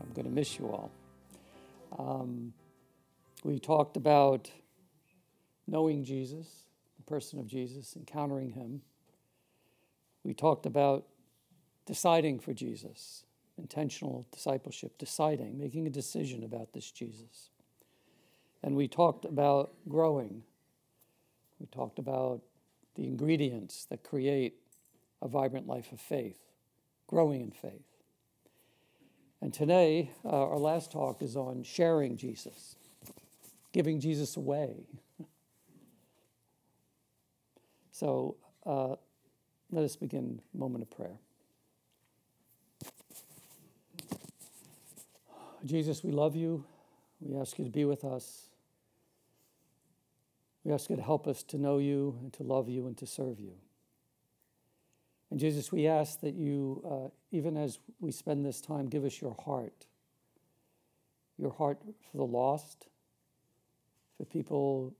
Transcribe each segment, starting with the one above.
I'm going to miss you all, we talked about knowing Jesus, the person of Jesus, encountering him. We talked about deciding for Jesus, intentional discipleship, deciding, making a decision about this Jesus. And we talked about growing. We talked about the ingredients that create a vibrant life of faith. Growing in faith. And today, our last talk is on sharing Jesus, giving Jesus away. So let us begin a moment of prayer. Jesus, we love you. We ask you to be with us. We ask you to help us to know you and to love you and to serve you. And Jesus, we ask that you, even as we spend this time, give us your heart for the lost, for people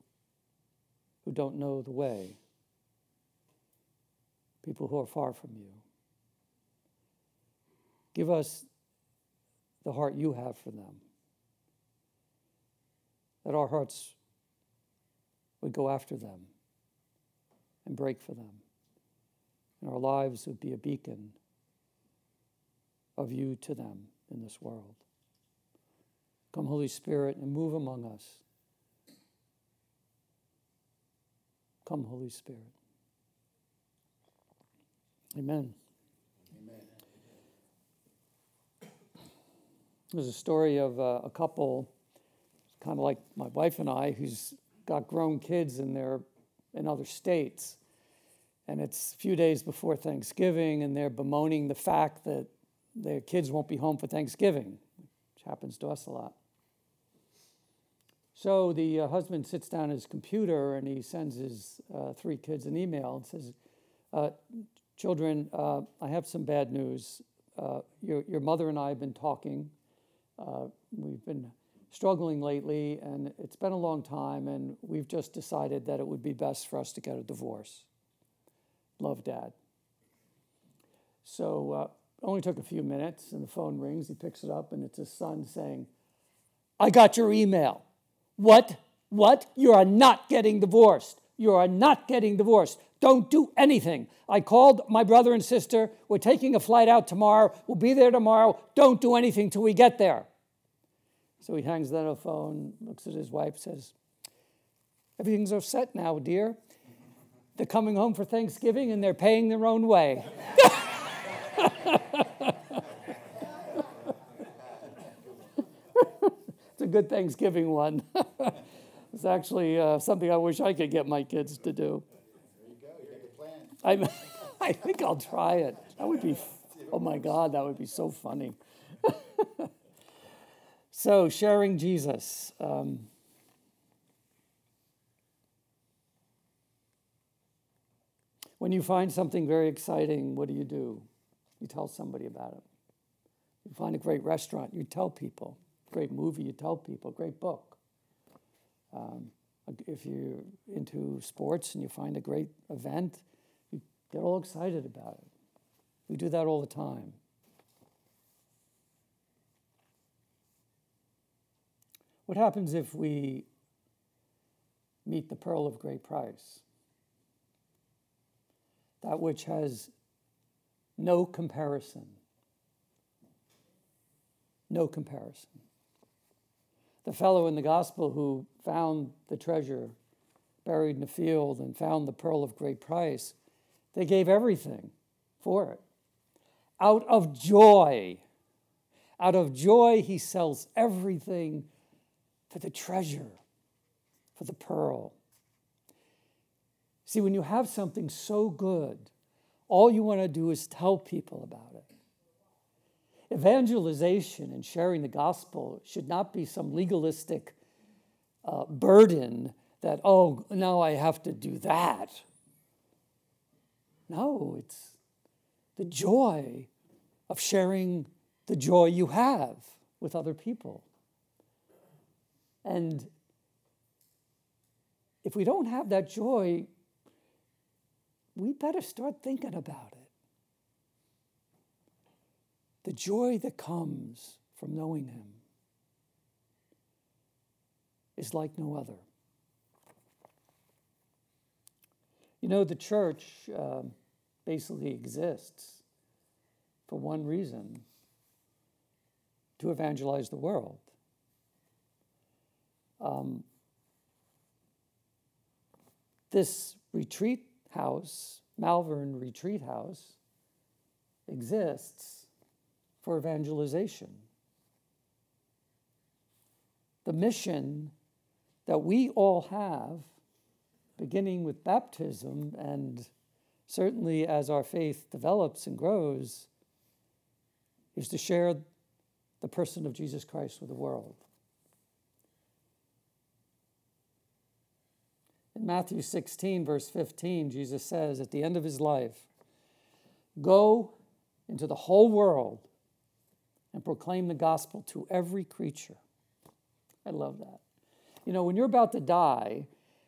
who don't know the way, people who are far from you. Give us the heart you have for them, that our hearts would go after them and break for them. And our lives would be a beacon of you to them in this world. Come, Holy Spirit, and move among us. Come, Holy Spirit. Amen. Amen. There's a story of a couple, kind of like my wife and I, who's got grown kids and they're in other states. And it's a few days before Thanksgiving, and they're bemoaning the fact that their kids won't be home for Thanksgiving, which happens to us a lot. So the husband sits down at his computer, and he sends his three kids an email and says, children, I have some bad news. Your mother and I have been talking. We've been struggling lately, and it's been a long time, and we've just decided that it would be best for us to get a divorce. Love, Dad. So it only took a few minutes, and the phone rings. He picks it up, and it's his son saying, I got your email. What? What? You are not getting divorced. You are not getting divorced. Don't do anything. I called my brother and sister. We're taking a flight out tomorrow. We'll be there tomorrow. Don't do anything till we get there. So he hangs that phone, looks at his wife, says, everything's all set now, dear. They're coming home for Thanksgiving, and they're paying their own way. It's a good Thanksgiving one. It's actually something I wish I could get my kids to do. There you go. You get the plan. I think I'll try it. That would be, oh my God, that would be so funny. So, sharing Jesus. When you find something very exciting, what do? You tell somebody about it. You find a great restaurant, you tell people. Great movie, you tell people. Great book. If you're into sports and you find a great event, you get all excited about it. We do that all the time. What happens if we meet the pearl of great price? That which has no comparison. No comparison. the fellow in the gospel who found the treasure buried in the field and found the pearl of great price, they gave everything for it. Out of joy, he sells everything for the treasure, for the pearl. See, when you have something so good, all you want to do is tell people about it. Evangelization and sharing the gospel should not be some legalistic burden that, oh, now I have to do that. No, it's the joy of sharing the joy you have with other people. And if we don't have that joy, we better start thinking about it. The joy that comes from knowing him is like no other. You know, the church basically exists for one reason: to evangelize the world. This retreat house, Malvern Retreat House, exists for evangelization. The mission that we all have, beginning with baptism and certainly as our faith develops and grows, is to share the person of Jesus Christ with the world. In Matthew 16, verse 15, Jesus says at the end of his life, "Go into the whole world and proclaim the gospel to every creature." I love that. You know, when you're about to die,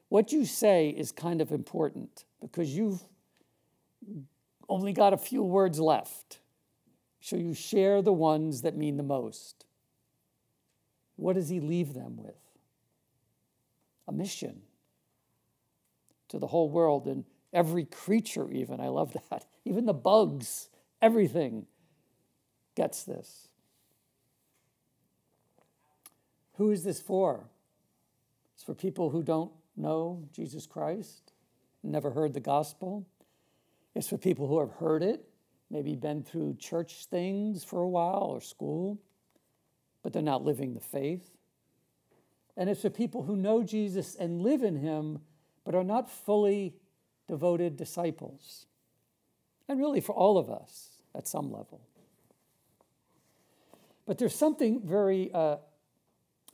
what you say is kind of important because you've only got a few words left. So you share the ones that mean the most. What does he leave them with? A mission to the whole world and every creature even. I love that. Even the bugs, everything gets this. Who is this for? It's for people who don't know Jesus Christ, never heard the gospel. It's for people who have heard it, maybe been through church things for a while or school, but they're not living the faith. And it's for people who know Jesus and live in him, but are not fully devoted disciples. And really for all of us at some level. But there's something very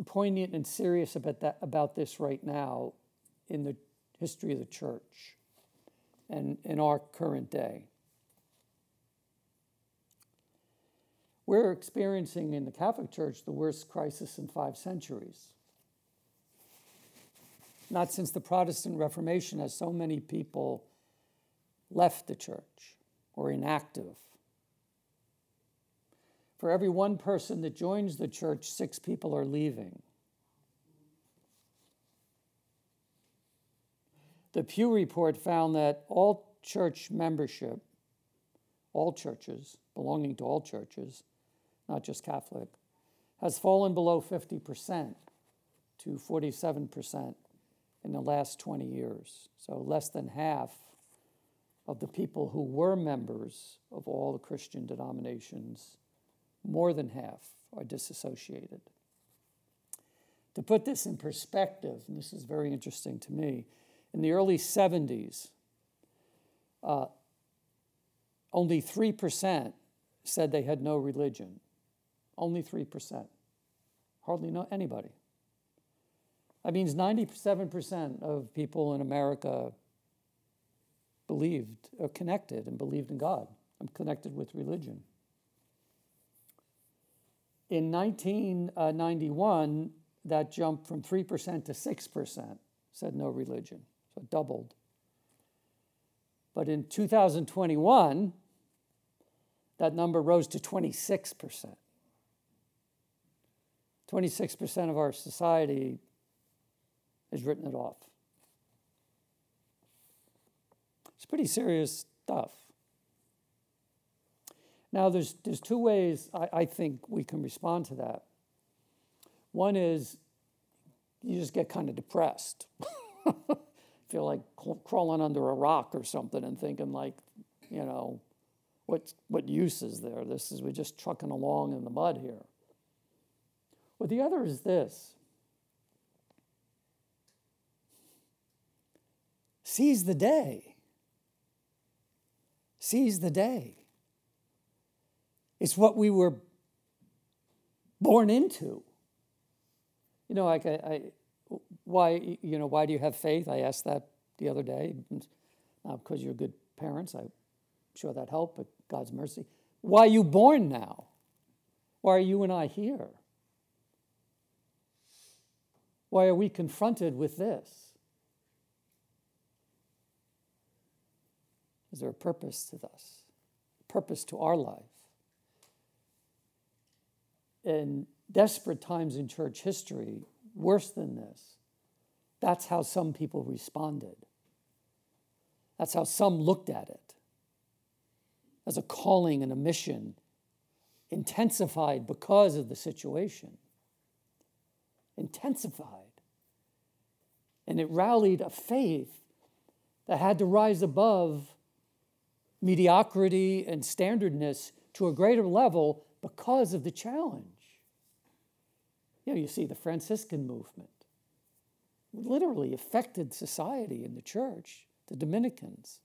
poignant and serious about this right now in the history of the church and in our current day. We're experiencing in the Catholic Church the worst crisis in 5 centuries. Not since the Protestant Reformation has so many people left the church or inactive. For every one person that joins the church, 6 people are leaving. The Pew Report found that all church membership, all churches, belonging to all churches, not just Catholic, has fallen below 50% to 47% in the last 20 years. So less than half of the people who were members of all the Christian denominations, more than half, are disassociated. To put this in perspective, and this is very interesting to me, in the early 70s, only 3% said they had no religion. Only 3%. Hardly know anybody. That means 97% of people in America believed or connected and believed in God and connected with religion. In 1991, that jumped from 3% to 6% said no religion. So it doubled. But in 2021, that number rose to 26%. 26% of our society has written it off. It's pretty serious stuff. Now, there's 2 ways I think we can respond to that. One is you just get kind of depressed. Feel like crawling under a rock or something and thinking like, you know, what use is there? This is, we're just trucking along in the mud here. Well, the other is this. Seize the day. Seize the day. It's what we were born into. You know, like why do you have faith? I asked that the other day. Not because you're good parents. I'm sure that helped, but God's mercy. Why are you born now? Why are you and I here? Why are we confronted with this? Is there a purpose to this? A purpose to our life? In desperate times in church history, worse than this, that's how some people responded. That's how some looked at it, as a calling and a mission intensified because of the situation. Intensified. And it rallied a faith that had to rise above mediocrity and standardness to a greater level because of the challenge. You know, you see the Franciscan movement literally affected society in the church, the Dominicans.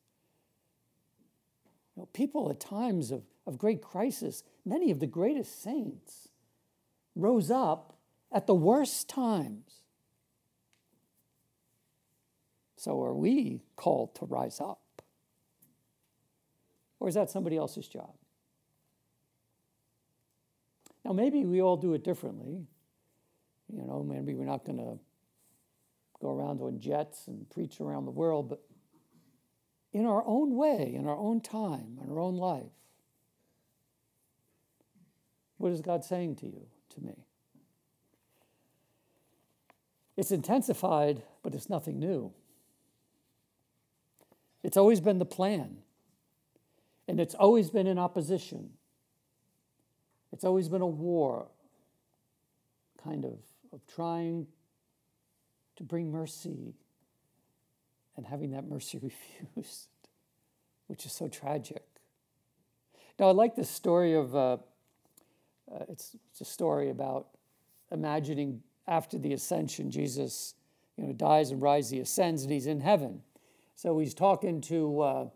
You know, people at times of great crisis, many of the greatest saints rose up at the worst times. So are we called to rise up? Or is that somebody else's job? Now, maybe we all do it differently. You know, maybe we're not going to go around on jets and preach around the world, but in our own way, in our own time, in our own life, what is God saying to you, to me? It's intensified, but it's nothing new. It's always been the plan, and it's always been in opposition. It's always been a war, kind of trying to bring mercy and having that mercy refused, which is so tragic. Now, I like this story of, it's a story about imagining after the ascension, Jesus, you know, dies and rises, he ascends, and he's in heaven. So he's talking to,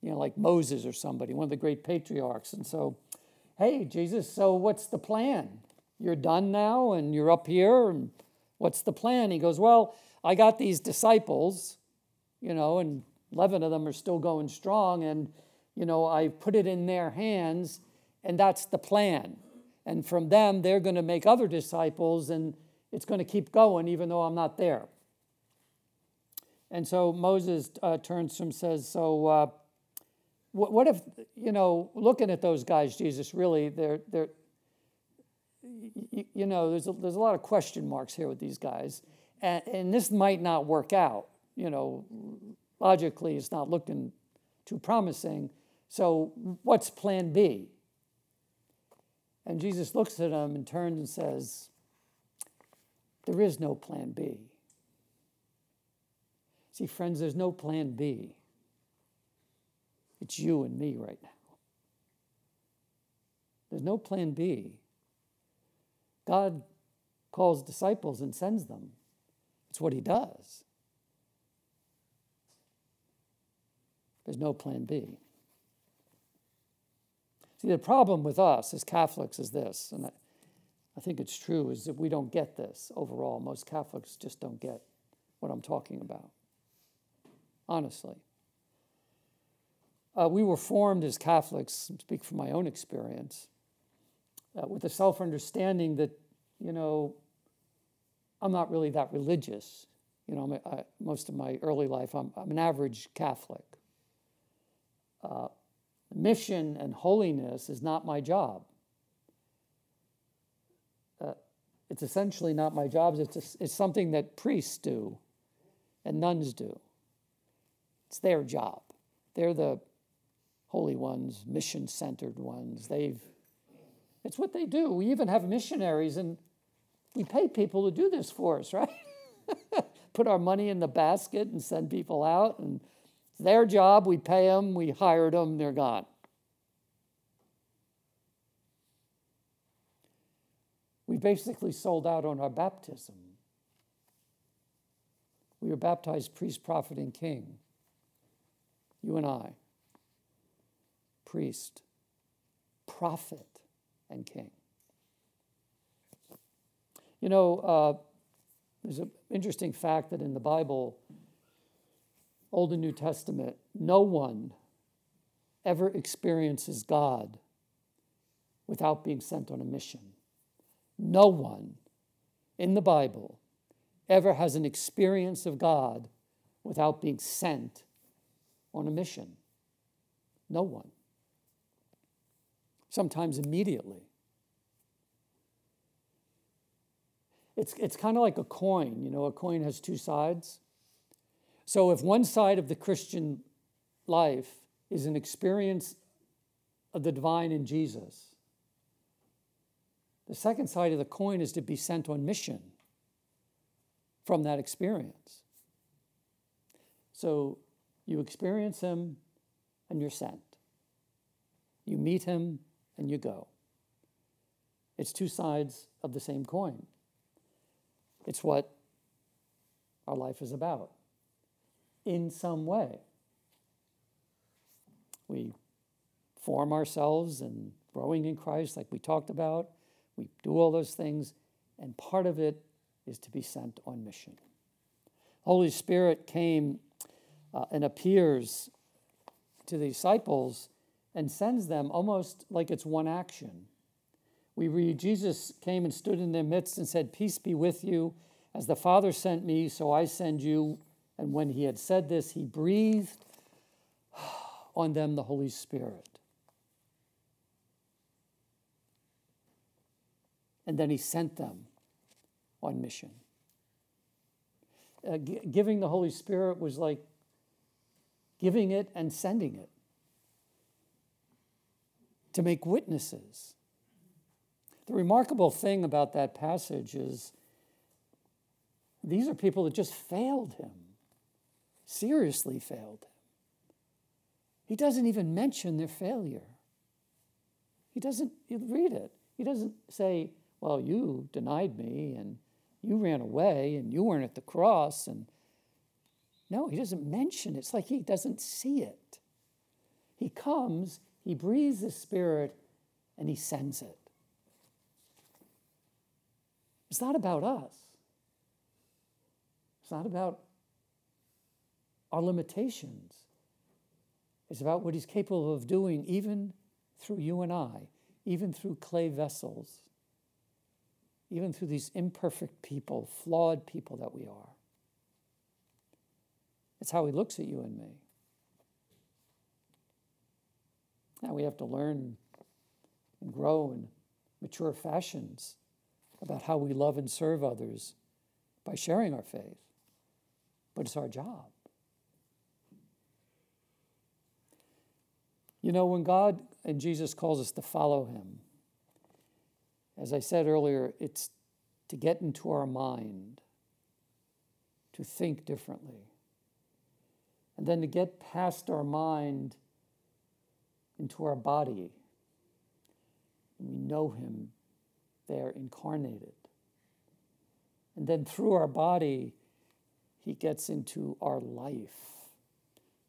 you know, like Moses or somebody, one of the great patriarchs. And so, hey, Jesus, so what's the plan? You're done now and you're up here, and what's the plan? He goes, well, I got these disciples, you know, and 11 of them are still going strong, and, you know, I put it in their hands, and that's the plan. And from them, they're going to make other disciples, and it's going to keep going even though I'm not there. And so Moses turns to him and says, so what if, you know, looking at those guys, Jesus, really, they're you know, there's a lot of question marks here with these guys, and this might not work out. You know, logically, it's not looking too promising. So what's plan B? And Jesus looks at him and turns and says, there is no plan B. See, friends, there's no plan B. It's you and me right now. There's no plan B. God calls disciples and sends them. It's what he does. There's no plan B. See, the problem with us as Catholics is this, and I think it's true, is that we don't get this overall. Most Catholics just don't get what I'm talking about, honestly. We were formed as Catholics, I speak from my own experience, with a self-understanding that, you know, I'm not really that religious. You know, most of my early life, I'm an average Catholic. Mission and holiness is not my job. It's essentially not my job. It's something that priests do and nuns do. It's their job. They're the holy ones, mission-centered ones. It's what they do. We even have missionaries, and We pay people to do this for us, right? Put our money in the basket and send people out, and it's their job. We pay them, we hired them, they're gone. We basically sold out on our baptism. We were baptized priest, prophet, and king. You and I. Priest, prophet, and king. You know, there's an interesting fact that in the Bible, Old and New Testament, no one ever experiences God without being sent on a mission. No one in the Bible ever has an experience of God without being sent on a mission. No one. Sometimes immediately. It's kind of like a coin. You know, a coin has two sides. So if one side of the Christian life is an experience of the divine in Jesus, the second side of the coin is to be sent on mission from that experience. So you experience him and you're sent. You meet him and you go. It's two sides of the same coin. It's what our life is about. In some way, we form ourselves in growing in Christ, like we talked about. We do all those things, and part of it is to be sent on mission. Holy Spirit came and appears to the disciples and sends them almost like it's one action. We read, Jesus came and stood in their midst and said, "Peace be with you. As the Father sent me, so I send you." And when he had said this, he breathed on them the Holy Spirit. And then he sent them on mission. Giving the Holy Spirit was like giving it and sending it to make witnesses. The remarkable thing about that passage is these are people that just failed him, seriously failed him. He doesn't even mention their failure. He doesn't read it. He doesn't say, well, you denied me, and you ran away, and you weren't at the cross. And no, he doesn't mention it. It's like he doesn't see it. He comes, he breathes the Spirit, and he sends it. It's not about us. It's not about our limitations. It's about what he's capable of doing, even through you and I, even through clay vessels, even through these imperfect people, flawed people that we are. It's how he looks at you and me. Now we have to learn and grow in mature fashions about how we love and serve others by sharing our faith. But it's our job. You know, when God and Jesus calls us to follow him, as I said earlier, it's to get into our mind, to think differently, and then to get past our mind into our body. And we know him there incarnated. And then through our body, he gets into our life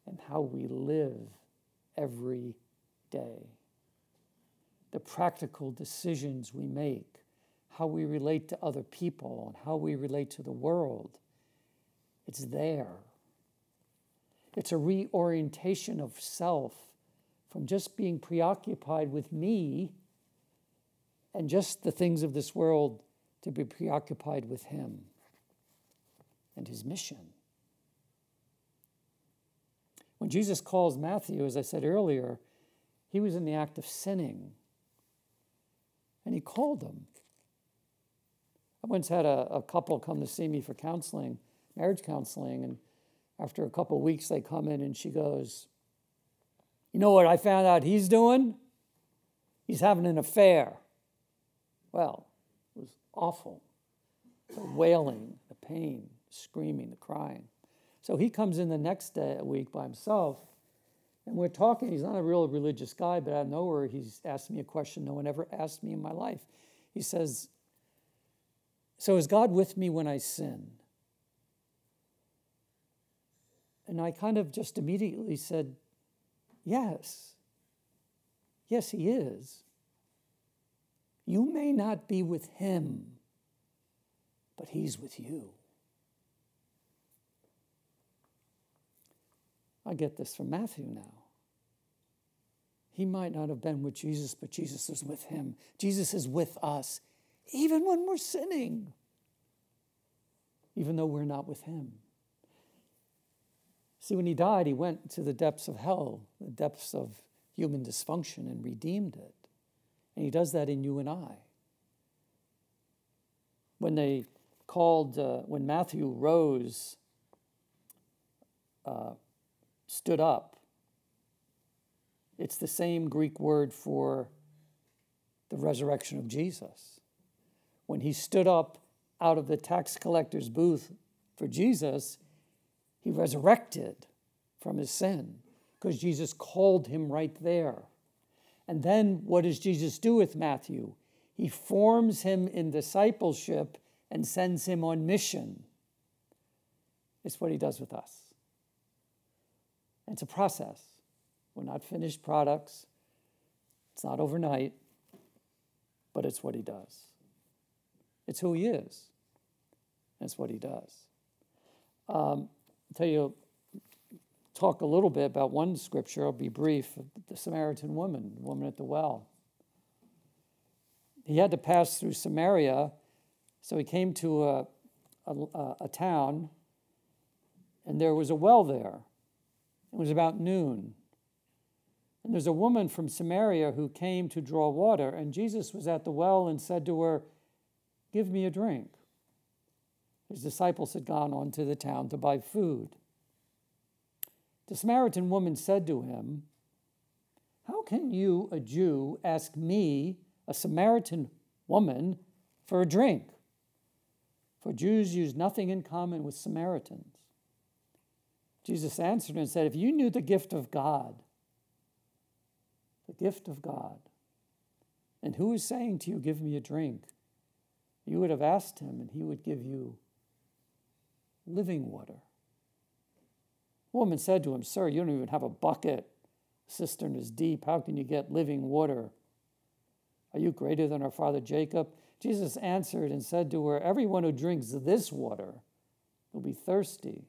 and how we live every day. The practical decisions we make, how we relate to other people, and how we relate to the world. It's there. It's a reorientation of self from just being preoccupied with me and just the things of this world to be preoccupied with him and his mission. When Jesus calls Matthew, as I said earlier, he was in the act of sinning. And he called him. I once had a couple come to see me for counseling, marriage counseling, and after a couple weeks they come in and she goes, "You know what I found out he's doing? He's having an affair." Well, it was awful. the wailing, the pain, screaming, the crying. So he comes in the next day, a week by himself, and we're talking. He's not a real religious guy, but out of nowhere, he's asked me a question no one ever asked me in my life. He says, "So is God with me when I sin?" And I kind of just immediately said, "Yes. Yes, he is. You may not be with him, but he's with you." I get this from Matthew now. He might not have been with Jesus, but Jesus is with him. Jesus is with us, even when we're sinning, even though we're not with him. See, when he died, he went to the depths of hell, the depths of human dysfunction, and redeemed it. And he does that in you and I. When they called, when Matthew rose, stood up, it's the same Greek word for the resurrection of Jesus. When he stood up out of the tax collector's booth for Jesus, he resurrected from his sin because Jesus called him right there. And then what does Jesus do with Matthew? He forms him in discipleship and sends him on mission. It's what he does with us. It's a process. We're not finished products. It's not overnight, but it's what he does. It's who he is. That's what he does. I'll tell you, talk a little bit about one scripture. I'll be brief. The Samaritan woman, the woman at the well. He had to pass through Samaria, so he came to a town, and there was a well there. It was about noon. And there's a woman from Samaria who came to draw water, and Jesus was at the well and said to her, "Give me a drink." His disciples had gone on to the town to buy food. The Samaritan woman said to him, "How can you, a Jew, ask me, a Samaritan woman, for a drink? For Jews use nothing in common with Samaritans." Jesus answered and said, "If you knew the gift of God, and who is saying to you, 'Give me a drink,' you would have asked him, and he would give you living water." The woman said to him, "Sir, you don't even have a bucket. The cistern is deep. How can you get living water? Are you greater than our father Jacob?" Jesus answered and said to her, "Everyone who drinks this water will be thirsty.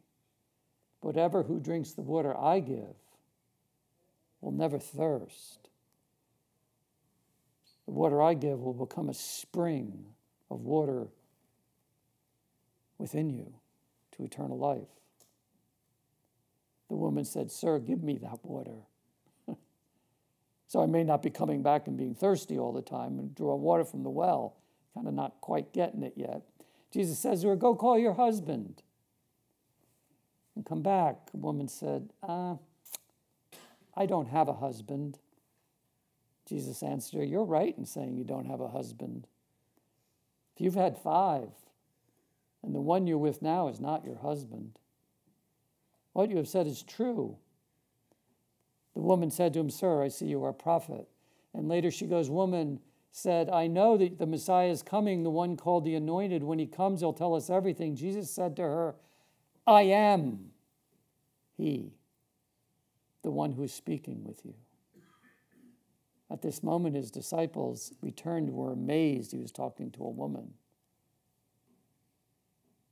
Whatever who drinks the water I give will never thirst. The water I give will become a spring of water within you to eternal life." The woman said, "Sir, give me that water, so I may not be coming back and being thirsty all the time and draw water from the well." Kind of not quite getting it yet. Jesus says to her, "Go call your husband and come back." The woman said, "I don't have a husband." Jesus answered her, "You're right in saying you don't have a husband. If you've had 5, and the one you're with now is not your husband, what you have said is true." The woman said to him, "Sir, I see you are a prophet." And later she goes, "Woman said, I know that the Messiah is coming, the one called the Anointed. When he comes, he'll tell us everything." Jesus said to her, "I am he, the one who is speaking with you." At this moment, his disciples returned and were amazed he was talking to a woman.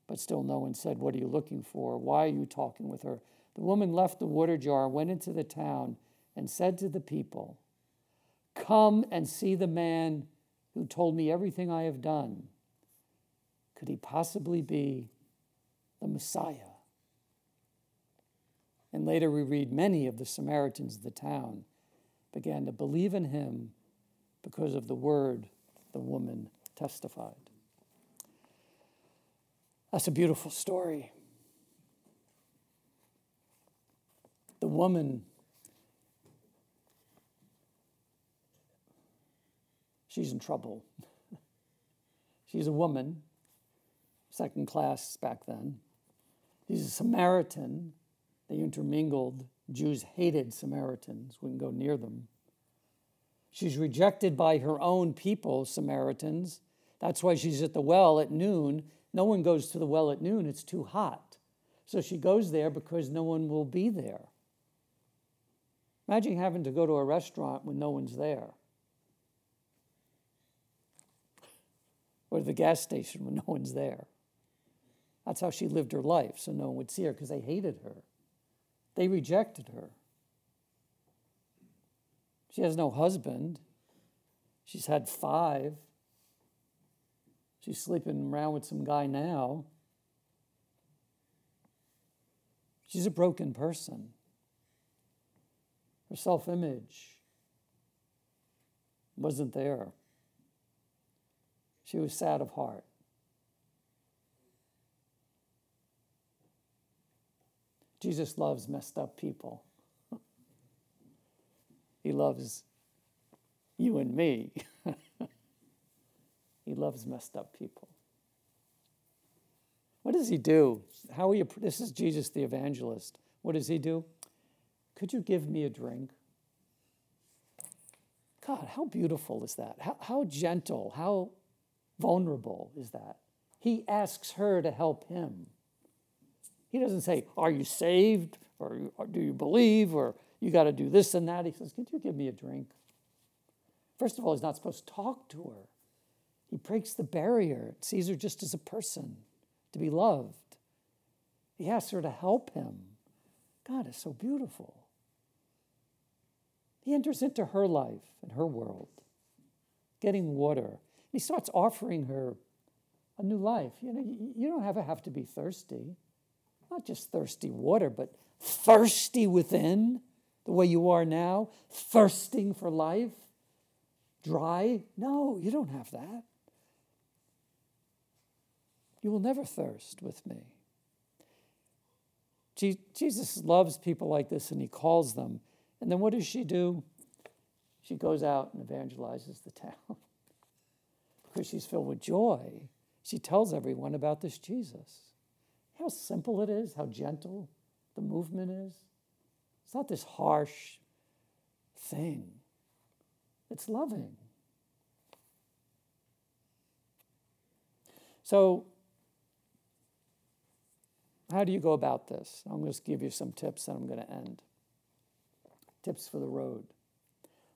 But still no one said, "What are you looking for? Why are you talking with her?" The woman left the water jar, went into the town, and said to the people, "Come and see the man who told me everything I have done. Could he possibly be the Messiah?" And later we read, many of the Samaritans of the town began to believe in him because of the word the woman testified. That's a beautiful story. The woman, she's in trouble. She's a woman. second class back then. He's a Samaritan. They intermingled. Jews hated Samaritans, wouldn't go near them. She's rejected by her own people, Samaritans. That's why she's at the well at noon. No one goes to the well at noon. It's too hot. So she goes there because no one will be there. Imagine having to go to a restaurant when no one's there. Or the gas station when no one's there. That's how she lived her life, so no one would see her because they hated her. They rejected her. She has no husband. She's had 5. She's sleeping around with some guy now. She's a broken person. Her self-image wasn't there. She was sad of heart. Jesus loves messed up people. He loves you and me. He loves messed up people. What does he do? This is Jesus the evangelist. What does he do? Could you give me a drink? God, how beautiful is that? How gentle, how vulnerable is that? He asks her to help him. He doesn't say, are you saved? Or do you believe? Or you got to do this and that. He says, could you give me a drink? First of all, he's not supposed to talk to her. He breaks the barrier. He sees her just as a person to be loved. He asks her to help him. God is so beautiful. He enters into her life and her world, getting water. He starts offering her a new life. You know, you don't ever have to be thirsty. Not just thirsty water, but thirsty within, the way you are now, thirsting for life, dry. No, you don't have that. You will never thirst with me. Jesus loves people like this, and he calls them. And then what does she do? She goes out and evangelizes the town because she's filled with joy. She tells everyone about this Jesus. How simple it is, how gentle the movement is. It's not this harsh thing. It's loving. So, how do you go about this? I'm going to give you some tips and I'm going to end. Tips for the road.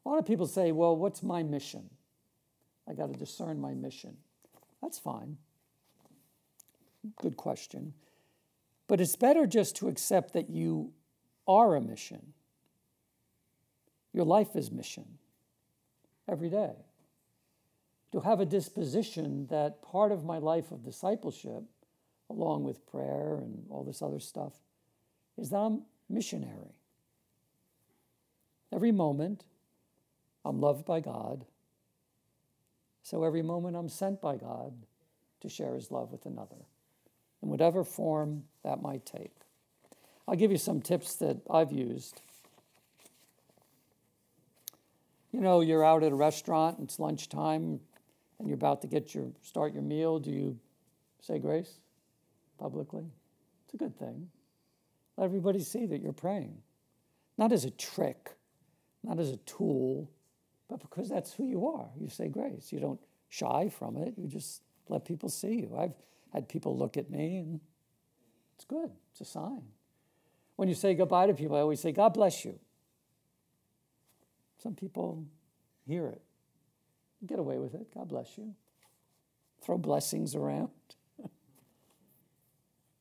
A lot of people say, well, what's my mission? I got to discern my mission. That's fine. Good question. But it's better just to accept that you are a mission. Your life is mission every day. To have a disposition that part of my life of discipleship, along with prayer and all this other stuff, is that I'm missionary. Every moment, I'm loved by God. So every moment, I'm sent by God to share his love with another, in whatever form that might take. I'll give you some tips that I've used. You know, you're out at a restaurant, it's lunchtime, and you're about to start your meal. Do you say grace publicly? It's a good thing. Let everybody see that you're praying. Not as a trick, not as a tool, but because that's who you are. You say grace. You don't shy from it. You just let people see you. I've had people look at me, and it's good. It's a sign. When you say goodbye to people, I always say, God bless you. Some people hear it. Get away with it. God bless you. Throw blessings around.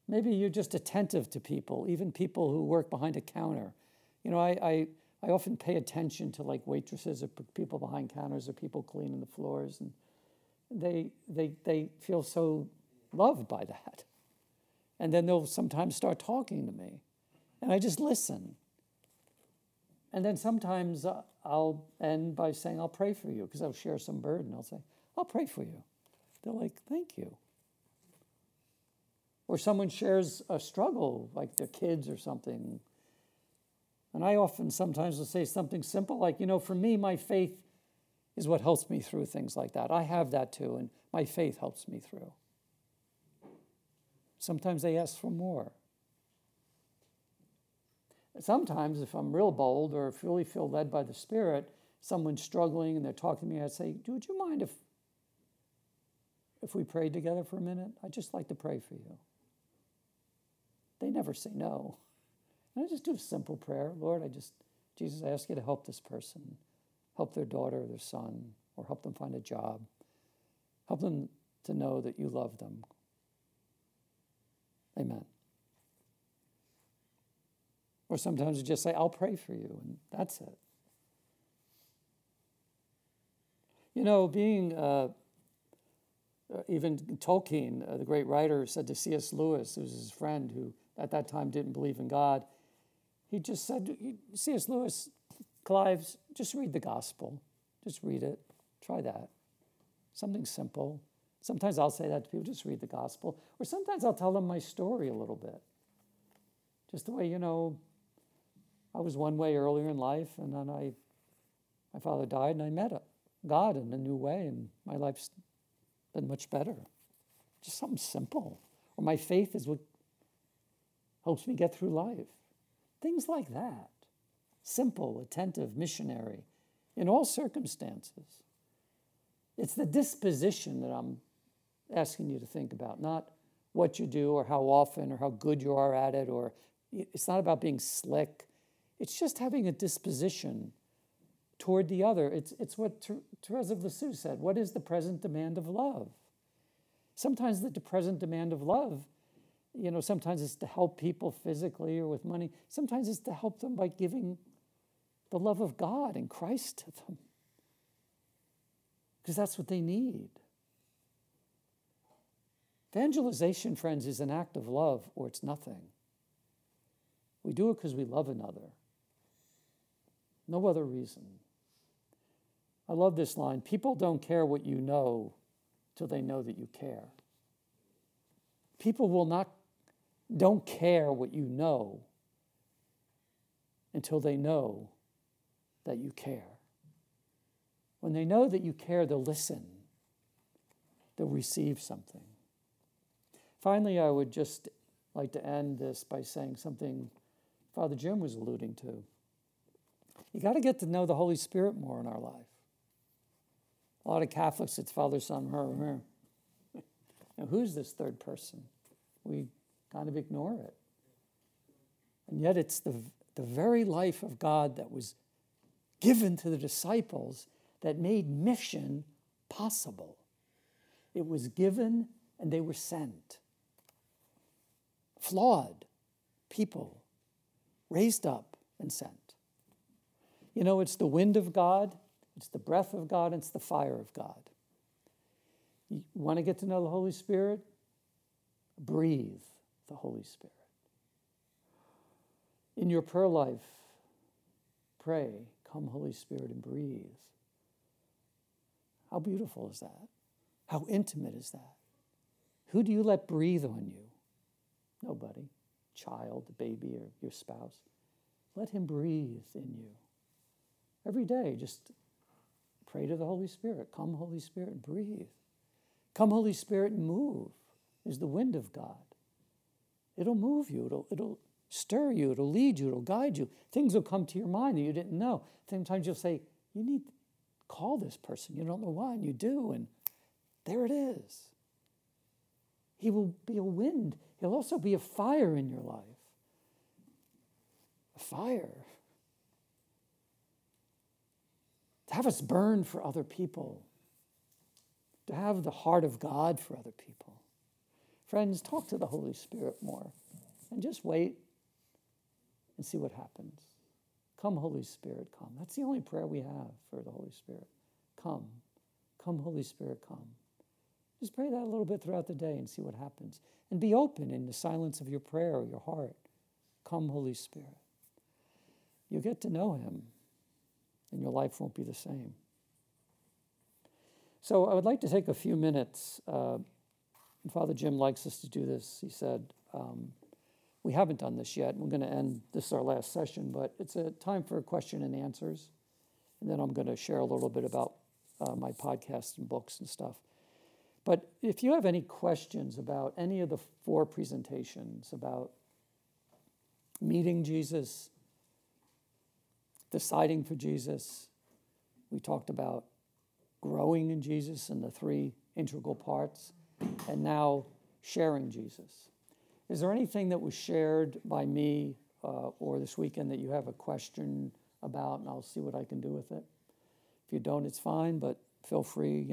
Maybe you're just attentive to people, even people who work behind a counter. You know, I often pay attention to, like, waitresses or people behind counters or people cleaning the floors, and they feel so loved by that. And then they'll sometimes start talking to me. And I just listen. And then sometimes I'll end by saying, I'll pray for you, because I'll share some burden. I'll say, I'll pray for you. They're like, thank you. Or someone shares a struggle, like their kids or something. And I often sometimes will say something simple like, you know, for me, my faith is what helps me through things like that. I have that too, and my faith helps me through. Sometimes they ask for more. Sometimes, if I'm real bold or if really feel led by the Spirit, someone's struggling and they're talking to me, I say, would you mind if we prayed together for a minute? I'd just like to pray for you. They never say no. And I just do a simple prayer. Lord, Jesus, I ask you to help this person, help their daughter or their son, or help them find a job. Help them to know that you love them. Amen. Or sometimes you just say, I'll pray for you, and that's it. You know, even Tolkien, the great writer, said to C.S. Lewis, who was his friend who at that time didn't believe in God, he just said, C.S. Lewis, Clives, just read the gospel. Just read it. Try that. Something simple. Sometimes I'll say that to people, just read the gospel. Or sometimes I'll tell them my story a little bit. Just the way, I was one way earlier in life, and then my father died, and I met God in a new way, and my life's been much better. Just something simple. Or my faith is what helps me get through life. Things like that. Simple, attentive, missionary, in all circumstances. It's the disposition that I'm asking you to think about, not what you do or how often or how good you are at it, or it's not about being slick. It's just having a disposition toward the other. It's what Therese of Lisieux said. What is the present demand of love? Sometimes the present demand of love, sometimes it's to help people physically or with money. Sometimes it's to help them by giving the love of God and Christ to them, because that's what they need. Evangelization, friends, is an act of love, or it's nothing. We do it because we love another. No other reason. I love this line. People don't care what you know till they know that you care. People don't care what you know until they know that you care. When they know that you care, they'll listen. They'll receive something. Finally, I would just like to end this by saying something Father Jim was alluding to. You got to get to know the Holy Spirit more in our life. A lot of Catholics, it's Father, Son, her. Now, who's this third person? We kind of ignore it. And yet it's the very life of God that was given to the disciples that made mission possible. It was given and they were sent. Flawed people, raised up and sent. It's the wind of God, it's the breath of God, and it's the fire of God. You want to get to know the Holy Spirit? Breathe the Holy Spirit. In your prayer life, pray, come Holy Spirit, and breathe. How beautiful is that? How intimate is that? Who do you let breathe on you? Nobody. Child, baby, or your spouse. Let him breathe in you. Every day, just pray to the Holy Spirit. Come, Holy Spirit, and breathe. Come, Holy Spirit, and move is the wind of God. It'll move you. It'll stir you. It'll lead you. It'll guide you. Things will come to your mind that you didn't know. Sometimes you'll say, you need to call this person. You don't know why, and you do, and there it is. He will be a wind. He'll also be a fire in your life. A fire. To have us burn for other people. To have the heart of God for other people. Friends, talk to the Holy Spirit more. And just wait and see what happens. Come, Holy Spirit, come. That's the only prayer we have for the Holy Spirit. Come. Come, Holy Spirit, come. Just pray that a little bit throughout the day and see what happens. And be open in the silence of your prayer or your heart. Come, Holy Spirit. You'll get to know him, and your life won't be the same. So I would like to take a few minutes. Father Jim likes us to do this. He said, we haven't done this yet. We're going to end this, our last session, but it's a time for question and answers. And then I'm going to share a little bit about my podcast and books and stuff. But if you have any questions about any of the four presentations, about meeting Jesus, deciding for Jesus, we talked about growing in Jesus and the three integral parts, and now sharing Jesus. Is there anything that was shared by me or this weekend that you have a question about, and I'll see what I can do with it? If you don't, it's fine, but feel free,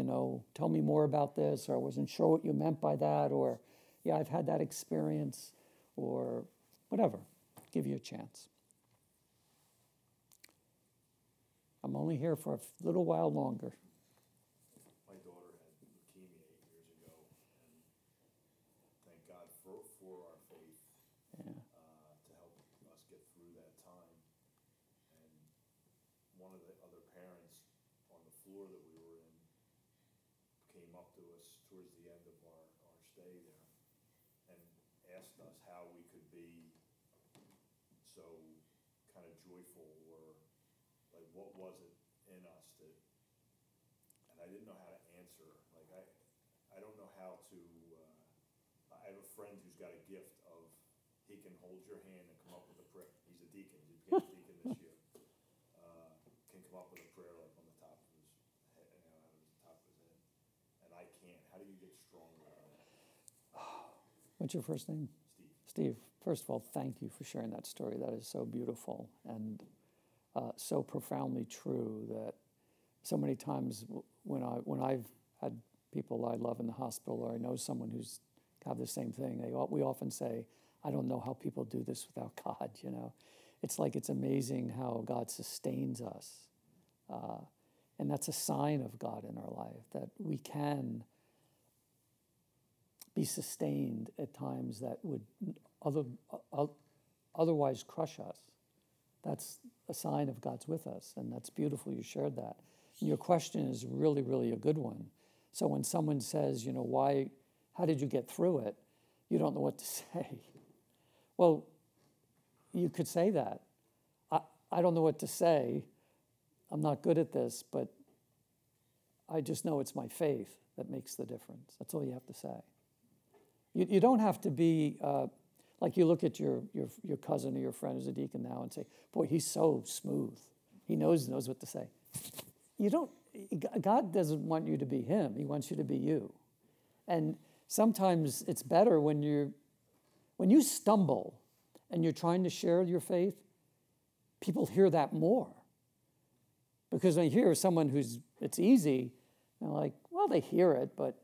tell me more about this, or I wasn't sure what you meant by that, or, yeah, I've had that experience, or whatever. Give you a chance. I'm only here for a little while longer. My daughter had leukemia 8 years ago, and thank God for our faith to help us get through that time. And one of the other parents on the floor that we were in came up to us towards the end of our stay there and asked us how we could be so kind of joyful, or like, what was it in us that, and I didn't know how to answer. Like, I don't know how to, I have a friend who's got a gift of, he can hold your hand and come up with a prayer. He's a deacon. He became a deacon this year. Can come up with a prayer like on the top of his head, And I can't. How do you get stronger? What's your first name? Steve, first of all, thank you for sharing that story. That is so beautiful. And so profoundly true that so many times when I've had people I love in the hospital, or I know someone who's got the same thing, we often say, I don't know how people do this without God, It's like it's amazing how God sustains us. And that's a sign of God in our life, that we can be sustained at times that would otherwise crush us. That's a sign of God's with us, and that's beautiful you shared that. And your question is really, really a good one. So when someone says, how did you get through it? You don't know what to say. Well, you could say that. I don't know what to say. I'm not good at this, but I just know it's my faith that makes the difference. That's all you have to say. You don't have to be... Like you look at your cousin or your friend who's a deacon now and say, boy, he's so smooth. He knows what to say. God doesn't want you to be him. He wants you to be you. And sometimes it's better when you stumble and you're trying to share your faith, people hear that more. Because when you hear someone it's easy, they're like, well, they hear it, but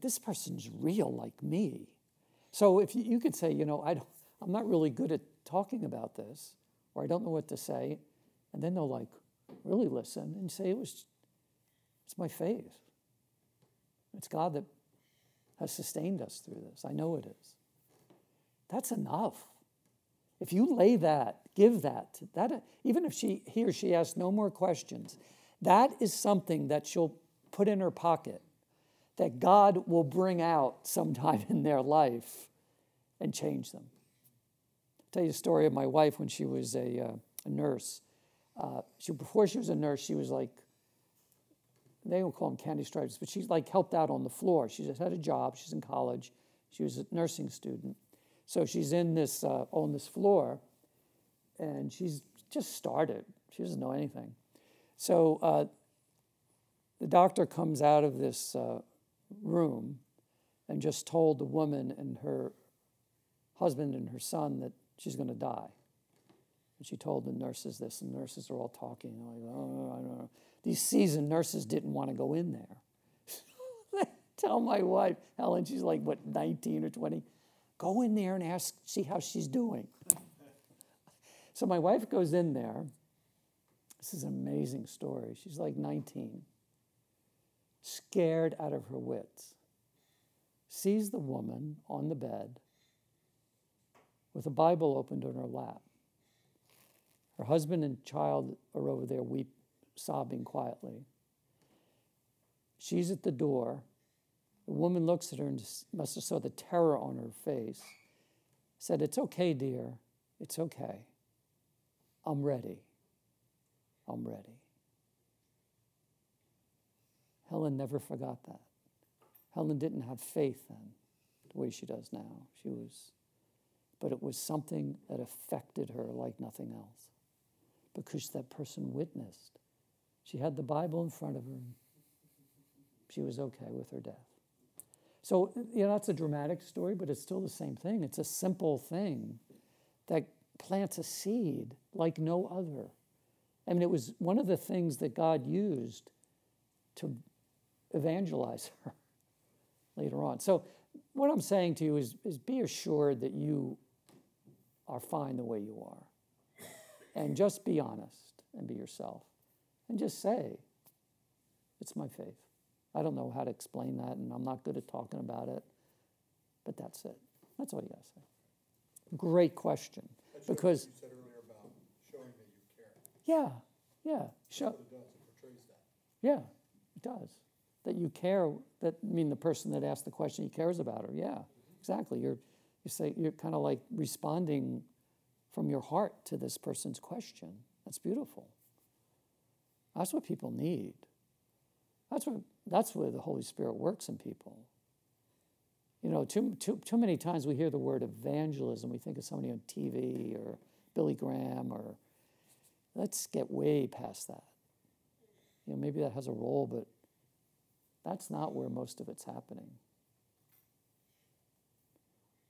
this person's real like me. So if you could say, I'm not really good at talking about this, or I don't know what to say, and then they'll really listen and say it's my faith. It's God that has sustained us through this. I know it is. That's enough. If you lay that, give that, even if he or she asks no more questions, that is something that she'll put in her pocket, that God will bring out sometime in their life and change them. I'll tell you a story of my wife when she was a nurse. Before she was a nurse, she was they don't call them candy stripes, but she helped out on the floor. She just had a job. She's in college. She was a nursing student. So she's in this on this floor, and she's just started. She doesn't know anything. So the doctor comes out of this... room and just told the woman and her husband and her son that she's going to die. And she told the nurses this, and the nurses are all talking. They're like, oh, I don't know. These seasoned nurses didn't want to go in there. Tell my wife, Helen, she's 19 or 20? Go in there and see how she's doing. So my wife goes in there. This is an amazing story. She's 19. Scared out of her wits, sees the woman on the bed with a Bible opened in her lap. Her husband and child are over there sobbing quietly. She's at the door. The woman looks at her and must have saw the terror on her face, said, "It's okay, dear. It's okay. I'm ready. I'm ready." Helen never forgot that. Helen didn't have faith then, the way she does now. But it was something that affected her like nothing else, because that person witnessed. She had the Bible in front of her. She was okay with her death. So, you know, that's a dramatic story, but it's still the same thing. It's a simple thing that plants a seed like no other. I mean, it was one of the things that God used to evangelize her later on. So what I'm saying to you is be assured that you are fine the way you are. And just be honest and be yourself. And just say, it's my faith. I don't know how to explain that, and I'm not good at talking about it. But that's it. That's all you got to say. Great question. That's because you said earlier about showing that you care. Yeah. It portrays that. Yeah, it does. That you care. That I mean, the person that asked the question, he cares about her. Yeah, Exactly. You're kind of like responding from your heart to this person's question. That's beautiful. That's what people need. That's where the Holy Spirit works in people. You know, too many times we hear the word evangelism, we think of somebody on TV or Billy Graham, or let's get way past that. You know, maybe that has a role, but that's not where most of it's happening.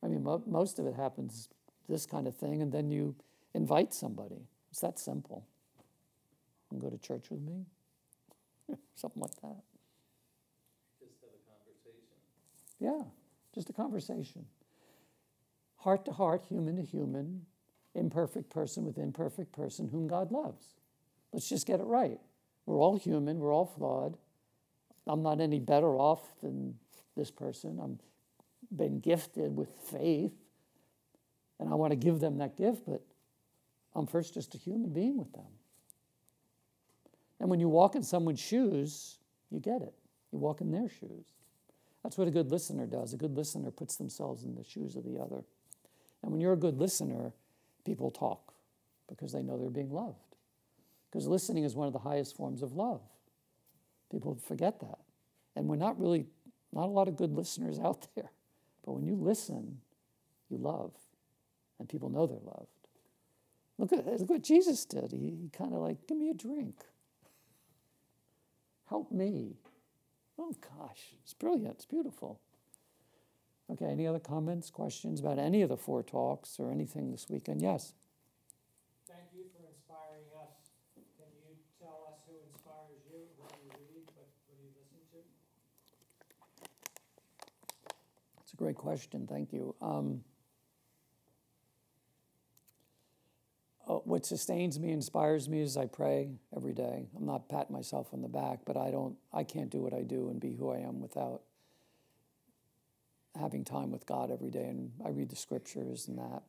I mean, most of it happens this kind of thing, and then you invite somebody. It's that simple. You can go to church with me. Something like that. Just have a conversation. Yeah, just a conversation. Heart to heart, human to human, imperfect person with imperfect person whom God loves. Let's just get it right. We're all human. We're all flawed. I'm not any better off than this person. I've been gifted with faith, and I want to give them that gift, but I'm first just a human being with them. And when you walk in someone's shoes, you get it. You walk in their shoes. That's what a good listener does. A good listener puts themselves in the shoes of the other. And when you're a good listener, people talk because they know they're being loved. Because listening is one of the highest forms of love. People forget that. And we're not a lot of good listeners out there. But when you listen, you love. And people know they're loved. Look what Jesus did. He kind of like, give me a drink. Help me. Oh, gosh, it's brilliant. It's beautiful. Okay, any other comments, questions about any of the four talks or anything this weekend? Yes? Thank you for inspiring us. Can you tell us who inspires you, what you read, what you listen to? That's a great question. Thank you. What sustains me, inspires me, is I pray every day. I'm not patting myself on the back, but I can't do what I do and be who I am without having time with God every day. And I read the scriptures and that.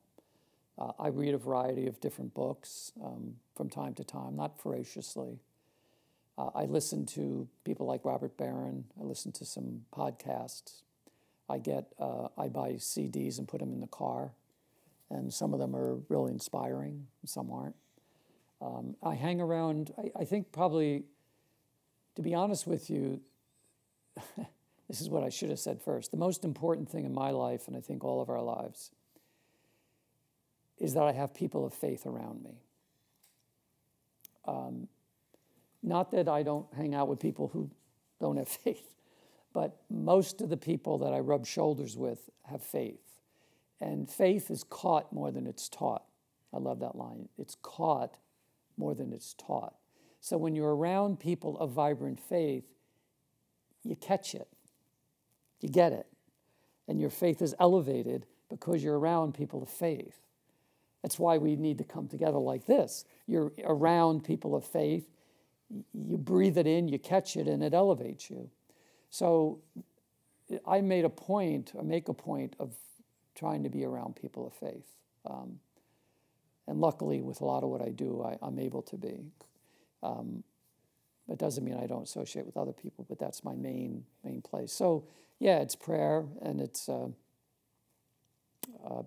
I read a variety of different books from time to time, not voraciously. I listen to people like Robert Barron. I listen to some podcasts. I buy CDs and put them in the car. And some of them are really inspiring, and some aren't. I hang around, I think probably, to be honest with you, this is what I should have said first. The most important thing in my life, and I think all of our lives, is that I have people of faith around me. Not that I don't hang out with people who don't have faith, but most of the people that I rub shoulders with have faith. And faith is caught more than it's taught. I love that line. It's caught more than it's taught. So when you're around people of vibrant faith, you catch it. You get it. And your faith is elevated because you're around people of faith. That's why we need to come together like this. You're around people of faith. You breathe it in, you catch it, and it elevates you. So I make a point of trying to be around people of faith. And luckily, with a lot of what I do, I'm able to be. It doesn't mean I don't associate with other people, but that's my main place. So, yeah, it's prayer, and it's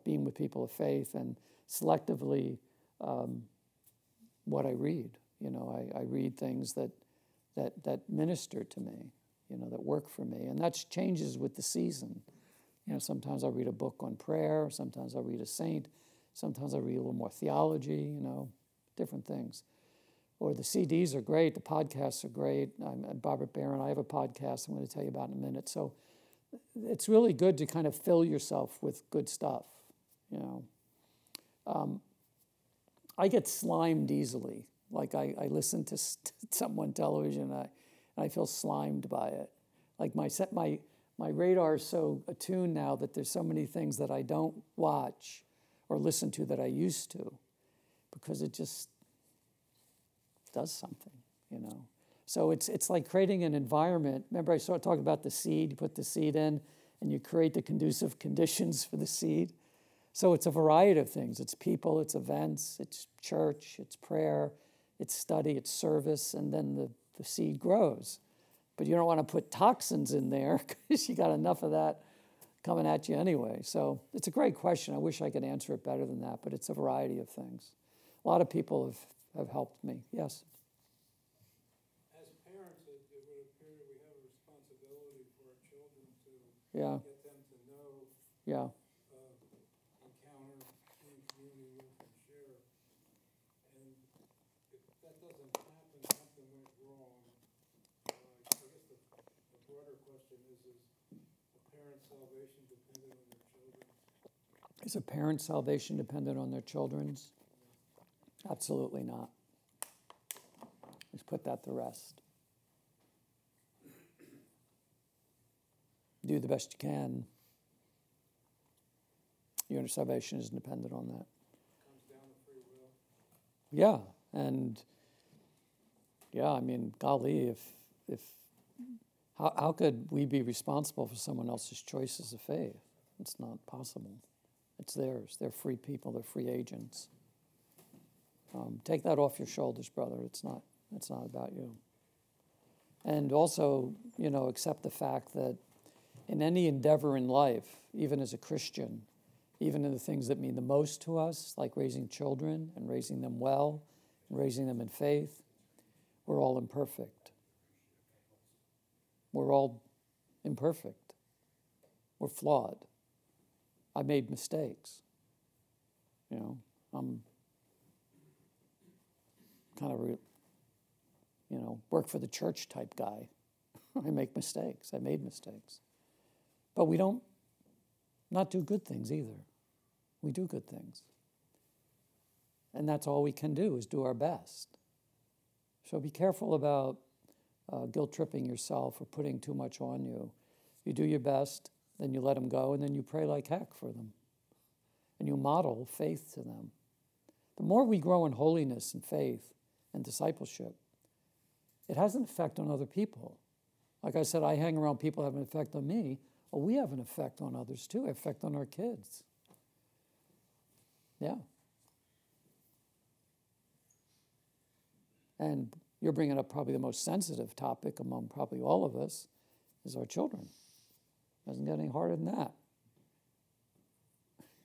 being with people of faith, and selectively what I read. You know, I read things that minister to me. you know, that work for me. And that changes with the season. You know, sometimes I'll read a book on prayer, sometimes I'll read a saint, sometimes I'll read a little more theology, you know, different things. Or the CDs are great, the podcasts are great. I'm Robert Barron, I have a podcast I'm going to tell you about in a minute. So it's really good to kind of fill yourself with good stuff, you know. I get slimed easily. Like I listen to someone on television and I feel slimed by it. Like my radar is so attuned now that there's so many things that I don't watch or listen to that I used to, because it just does something, you know. So it's like creating an environment. Remember I started talking about the seed, you put the seed in and you create the conducive conditions for the seed. So it's a variety of things. It's people, it's events, it's church, it's prayer, it's study, it's service, and then the seed grows. But you don't want to put toxins in there because you got enough of that coming at you anyway. So it's a great question. I wish I could answer it better than that, but it's a variety of things. A lot of people have helped me. Yes? As parents, it would appear we have a responsibility for our children to get them to know encounter in community and share. And if that doesn't happen, something went wrong. I guess the broader question is a parent's salvation dependent on their children? Is a parent's salvation dependent on their children's? Absolutely not. Let's put that to rest. Do the best you can. Your salvation is dependent on that. Comes down to free will. Yeah, and I mean, golly, if how could we be responsible for someone else's choices of faith? It's not possible. It's theirs. They're free people. They're free agents. Take that off your shoulders, brother. It's not about you. And also, you know, accept the fact that in any endeavor in life, even as a Christian, even in the things that mean the most to us, like raising children and raising them well, and raising them in faith, we're all imperfect. We're all imperfect. We're flawed. I made mistakes. You know, I'm kind of, you know, work for the church type guy. I make mistakes. I made mistakes. But we don't not do good things either. We do good things. And that's all we can do is do our best. So be careful about guilt-tripping yourself or putting too much on you. You do your best, then you let them go, and then you pray like heck for them. And you model faith to them. The more we grow in holiness and faith, and discipleship, it has an effect on other people. Like I said, I hang around people who have an effect on me. Well, we have an effect on others too, an effect on our kids. Yeah. And you're bringing up probably the most sensitive topic among probably all of us is our children. Doesn't get any harder than that.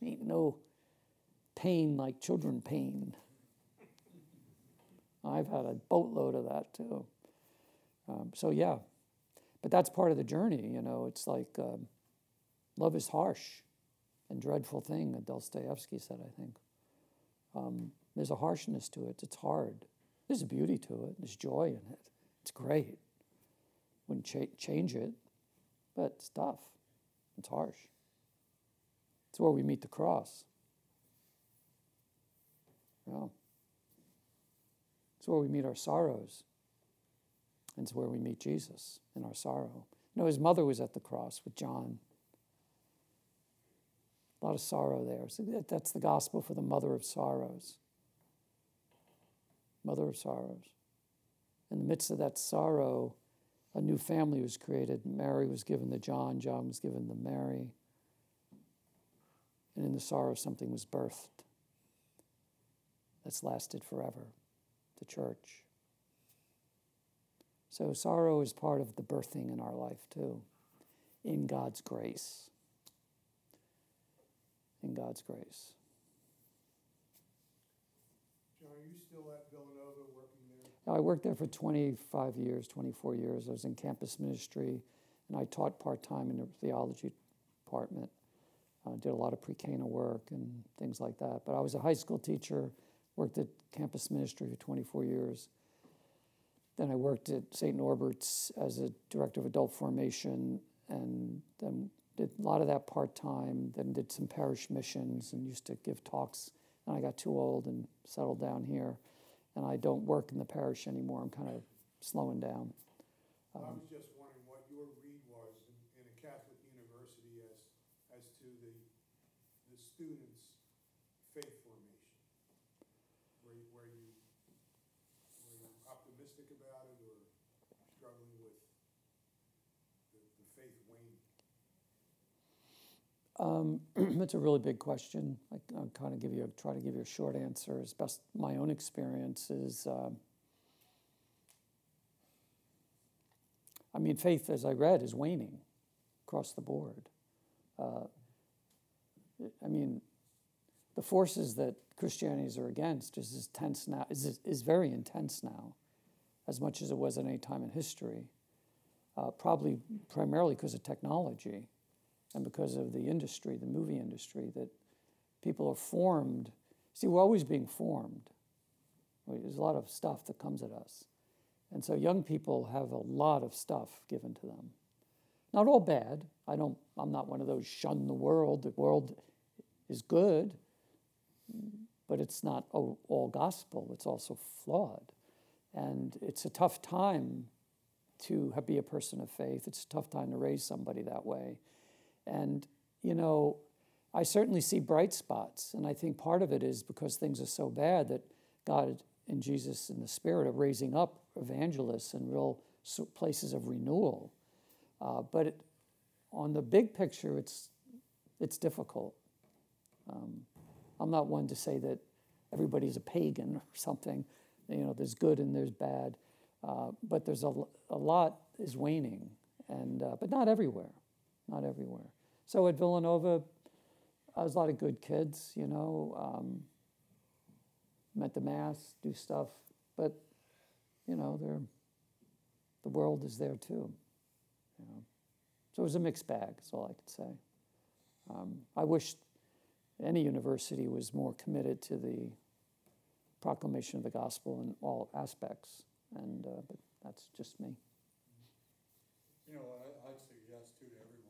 Ain't no pain like children pain. I've had a boatload of that too. So yeah, but that's part of the journey, you know. It's like love is harsh and dreadful thing, that Dostoevsky said, I think. There's a harshness to it. It's hard. There's a beauty to it. There's joy in it. It's great. Wouldn't change it, but it's tough. It's harsh. It's where we meet the cross. Yeah. It's where we meet our sorrows, and it's where we meet Jesus in our sorrow. You know, his mother was at the cross with John. A lot of sorrow there. So that's the gospel for the mother of sorrows. Mother of sorrows. In the midst of that sorrow, a new family was created. Mary was given to John. John was given to Mary. And in the sorrow, something was birthed that's lasted forever. The church. So sorrow is part of the birthing in our life too, in God's grace. In God's grace. John, are you still at Villanova working there? I worked there for 25 years, 24 years. I was in campus ministry, and I taught part-time in the theology department. I did a lot of pre-Cana work and things like that. But I was a high school teacher, worked at campus ministry for 24 years. Then I worked at St. Norbert's as a director of adult formation, and then did a lot of that part-time, then did some parish missions and used to give talks. And I got too old and settled down here. And I don't work in the parish anymore. I'm kind of slowing down. I was just wondering what your read was in a Catholic university as to the students' faith formation. Were you optimistic about it or struggling with the faith waning? That's a really big question. I'll kind of try to give you a short answer as best my own experience is. I mean, faith, as I read, is waning across the board. I mean, the forces that Christianities are against is intense now. Is very intense now, as much as it was at any time in history. Probably primarily because of technology. And because of the industry, the movie industry, that people are formed. See, we're always being formed. There's a lot of stuff that comes at us. And so young people have a lot of stuff given to them. Not all bad. I'm not one of those shun the world. The world is good, but it's not all gospel. It's also flawed. And it's a tough time to be a person of faith. It's a tough time to raise somebody that way. And, you know, I certainly see bright spots. And I think part of it is because things are so bad that God and Jesus and the Spirit are raising up evangelists and real places of renewal. But on the big picture, it's difficult. I'm not one to say that everybody's a pagan or something. You know, there's good and there's bad. But there's a lot is waning, and but not everywhere. Not everywhere. So at Villanova, I was a lot of good kids, you know, met the mass, do stuff, but, you know, the world is there too. You know. So it was a mixed bag, is all I could say. I wish any university was more committed to the proclamation of the gospel in all aspects, and but that's just me. You know, I'd suggest too to everyone,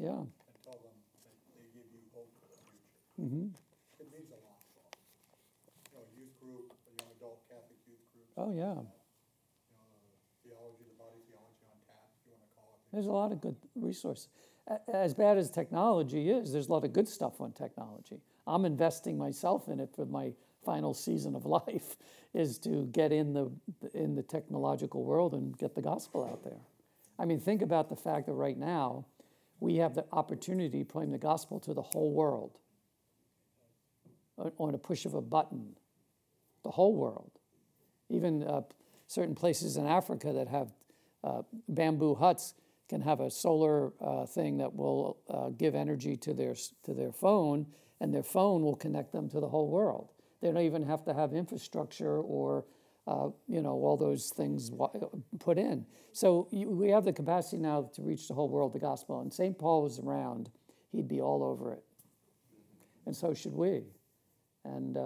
yeah. And tell them that they give you hope for the future. Mm-hmm. It means a lot for them. You know, a youth group, a young adult Catholic youth group. Oh, yeah. You know, theology, the body theology on tap, if you want to call it. There's a lot of good resources. As bad as technology is, there's a lot of good stuff on technology. I'm investing myself in it for my final season of life, is to get in the technological world and get the gospel out there. I mean, think about the fact that right now, we have the opportunity to proclaim the gospel to the whole world on a push of a button, the whole world. Even certain places in Africa that have bamboo huts can have a solar thing that will give energy to their phone, and their phone will connect them to the whole world. They don't even have to have infrastructure or you know, all those things put in. So we have the capacity now to reach the whole world, the gospel. And St. Paul was around. He'd be all over it. And so should we. And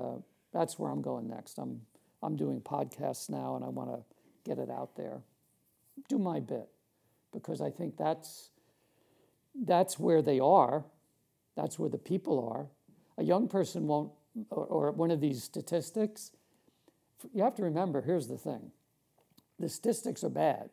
that's where I'm going next. I'm doing podcasts now, and I want to get it out there. Do my bit, because I think that's where they are. That's where the people are. A young person won't, or one of these statistics, you have to remember, here's the thing. The statistics are bad,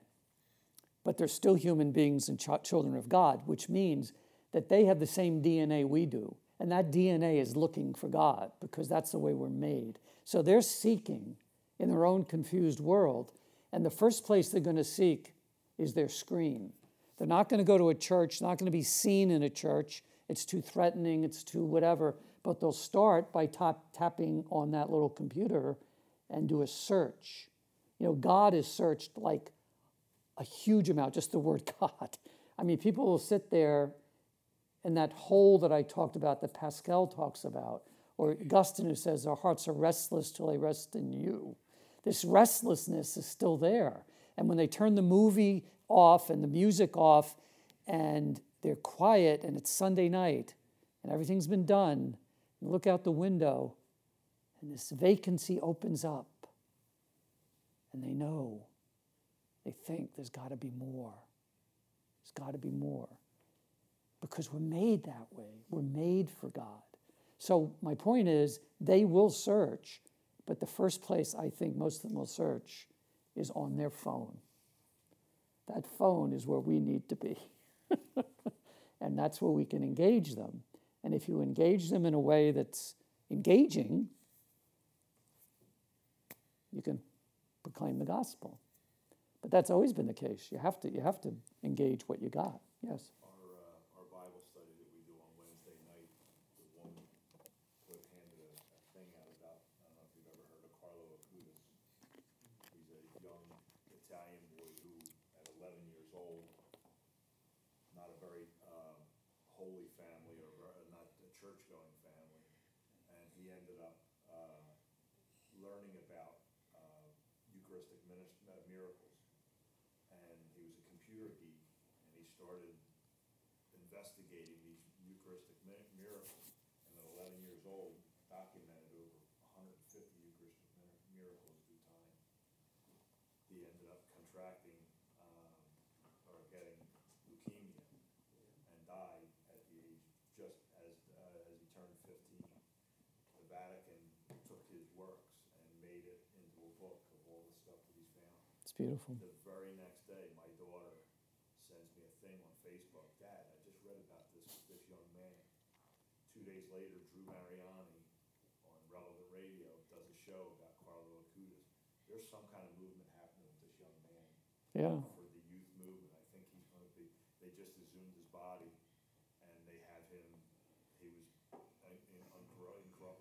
but they're still human beings and children of God, which means that they have the same DNA we do. And that DNA is looking for God, because that's the way we're made. So they're seeking in their own confused world. And the first place they're going to seek is their screen. They're not going to go to a church, not going to be seen in a church. It's too threatening, it's too whatever. But they'll start by tapping on that little computer and do a search. You know, God is searched like a huge amount, just the word God. I mean, people will sit there and that hole that I talked about, that Pascal talks about, or Augustine, who says, our hearts are restless till they rest in you. This restlessness is still there. And when they turn the movie off and the music off and they're quiet and it's Sunday night and everything's been done, you look out the window and this vacancy opens up and they know, they think there's got to be more. There's got to be more because we're made that way. We're made for God. So my point is they will search, but the first place I think most of them will search is on their phone. That phone is where we need to be. And that's where we can engage them. And if you engage them in a way that's engaging, you can proclaim the gospel. But that's always been the case. You have to engage what you got. Yes. Our Bible study that we do on Wednesday night, the woman would hand a thing out about, I don't know if you've ever heard of Carlo Acutis. He's a young Italian boy who, at 11 years old, not a very holy family or not a church-going family, and he ended up learning about Eucharistic miracles. Geek, and he started investigating these Eucharistic miracles, and at 11 years old, documented over 150 Eucharistic miracles through time. He ended up contracting or getting leukemia and died at the age just as he turned 15. The Vatican took his works and made it into a book of all the stuff that he's found. It's beautiful. The very next day, my daughter sends me a thing on Facebook. Dad, I just read about this young man. 2 days later, Drew Mariani on Relevant Radio does a show about Carlo Acutis. There's some kind of movement happening with this young man. Yeah. For the youth movement, I think he's going to be. They just exhumed his body, and they have him. He was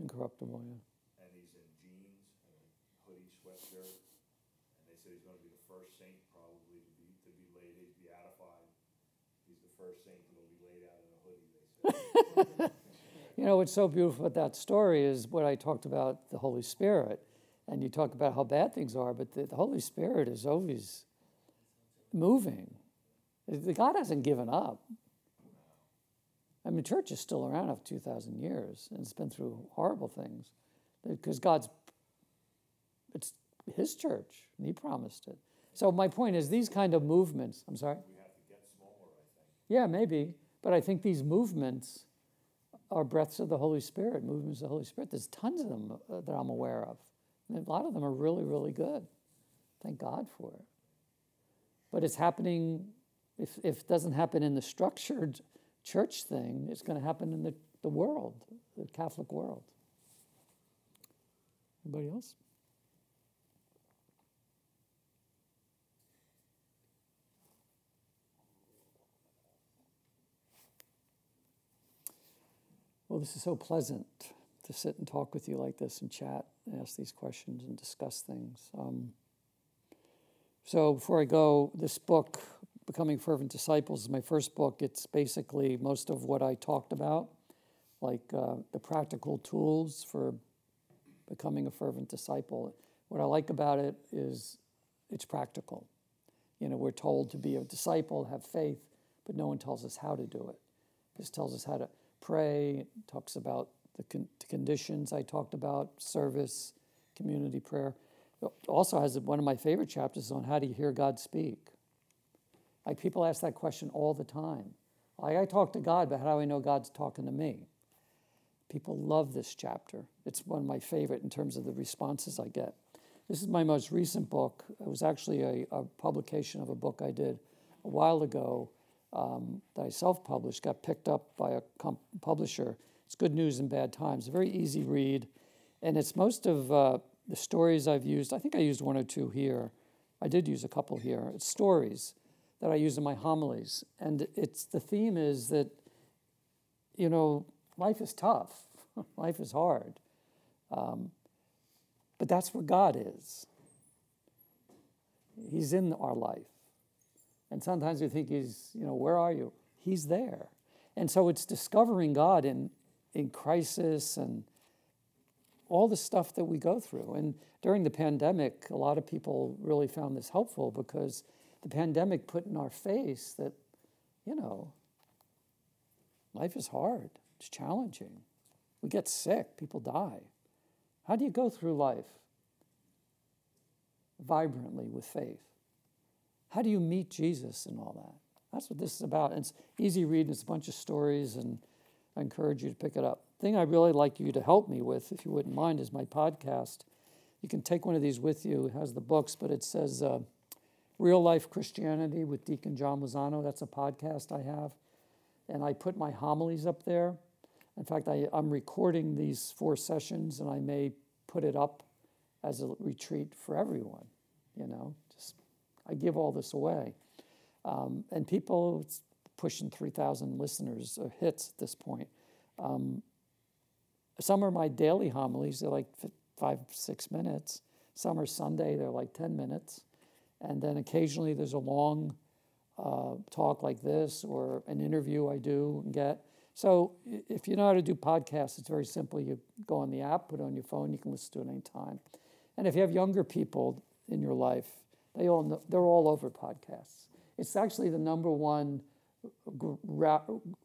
incorruptible. Yeah. And he's in jeans and a hoodie, sweatshirt, and they said he's going to be the first saint probably to be laid. First saint will be laid out in a hoodie, they say. You know, what's so beautiful about that story is what I talked about, the Holy Spirit. And you talk about how bad things are, but the Holy Spirit is always moving. God hasn't given up. I mean, the church is still around after 2,000 years, and it's been through horrible things. Because it's his church, and he promised it. So my point is these kind of movements, I'm sorry? Yeah, maybe, but I think these movements are breaths of the Holy Spirit, movements of the Holy Spirit. There's tons of them that I'm aware of, and a lot of them are really, really good. Thank God for it. But it's happening, if it doesn't happen in the structured church thing, it's going to happen in the world, the Catholic world. Anybody else? Well, this is so pleasant to sit and talk with you like this and chat and ask these questions and discuss things. So before I go, this book, Becoming Fervent Disciples, is my first book. It's basically most of what I talked about, like the practical tools for becoming a fervent disciple. What I like about it is it's practical. You know, we're told to be a disciple, have faith, but no one tells us how to do it. This tells us how to pray, it talks about the conditions I talked about, service, community prayer. It also has one of my favorite chapters on how do you hear God speak. Like people ask that question all the time. Like, I talk to God, but how do I know God's talking to me? People love this chapter. It's one of my favorite in terms of the responses I get. This is my most recent book. It was actually a publication of a book I did a while ago that I self-published, got picked up by a publisher. It's Good News in Bad Times, a very easy read. And it's most of the stories I've used. I think I used one or two here. I did use a couple here. It's stories that I use in my homilies. And it's the theme is that, you know, life is tough. Life is hard. But that's where God is. He's in our life. And sometimes we think he's, you know, where are you? He's there. And so it's discovering God in crisis and all the stuff that we go through. And during the pandemic, a lot of people really found this helpful because the pandemic put in our face that, you know, life is hard. It's challenging. We get sick. People die. How do you go through life vibrantly with faith? How do you meet Jesus in all that? That's what this is about. And it's easy reading. It's a bunch of stories, and I encourage you to pick it up. The thing I'd really like you to help me with, if you wouldn't mind, is my podcast. You can take one of these with you. It has the books, but it says Real Life Christianity with Deacon John Lozano. That's a podcast I have. And I put my homilies up there. In fact, I'm recording these 4 sessions, and I may put it up as a retreat for everyone. You know, just I give all this away. And people, it's pushing 3,000 listeners or hits at this point. Some are my daily homilies. They're like 5-6 minutes. Some are Sunday. They're like 10 minutes. And then occasionally there's a long talk like this or an interview I do and get. So if you know how to do podcasts, it's very simple. You go on the app, put it on your phone. You can listen to it anytime. And if you have younger people in your life, they're all over podcasts. It's actually the number one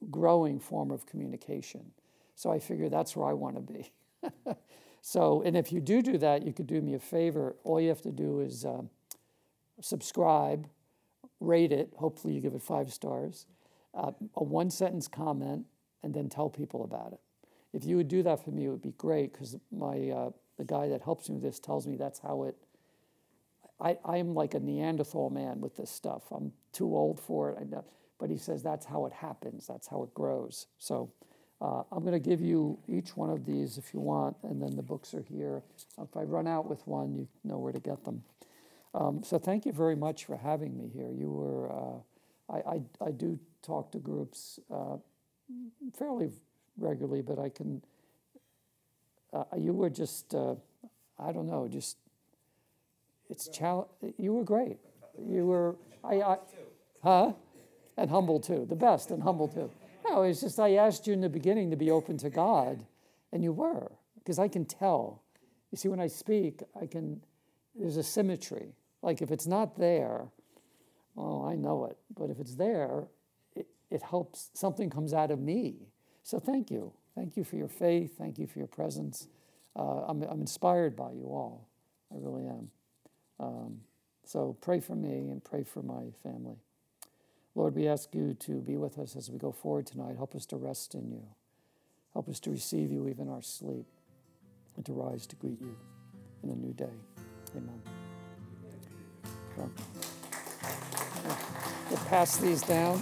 growing form of communication. So I figure that's where I want to be. So, and if you do that, you could do me a favor. All you have to do is subscribe, rate it. Hopefully you give it 5 stars, a 1-sentence comment, and then tell people about it. If you would do that for me, it would be great, because my the guy that helps me with this tells me that's how it. I am like a Neanderthal man with this stuff. I'm too old for it. I know. But he says that's how it happens. That's how it grows. So I'm going to give you each one of these if you want, and then the books are here. If I run out with one, you know where to get them. So thank you very much for having me here. You were I do talk to groups fairly regularly, but I can. You were just I don't know, just. It's you were great. You were, and humble too. The best and humble too. No, it's just I asked you in the beginning to be open to God, and you were, because I can tell. You see, when I speak, there's a symmetry. Like if it's not there, oh, I know it. But if it's there, it helps. Something comes out of me. So thank you. Thank you for your faith. Thank you for your presence. I'm inspired by you all. I really am. So pray for me and pray for my family. Lord, we ask you to be with us as we go forward tonight. Help us to rest in you. Help us to receive you even in our sleep and to rise to greet you in a new day. Amen. So, we'll pass these down.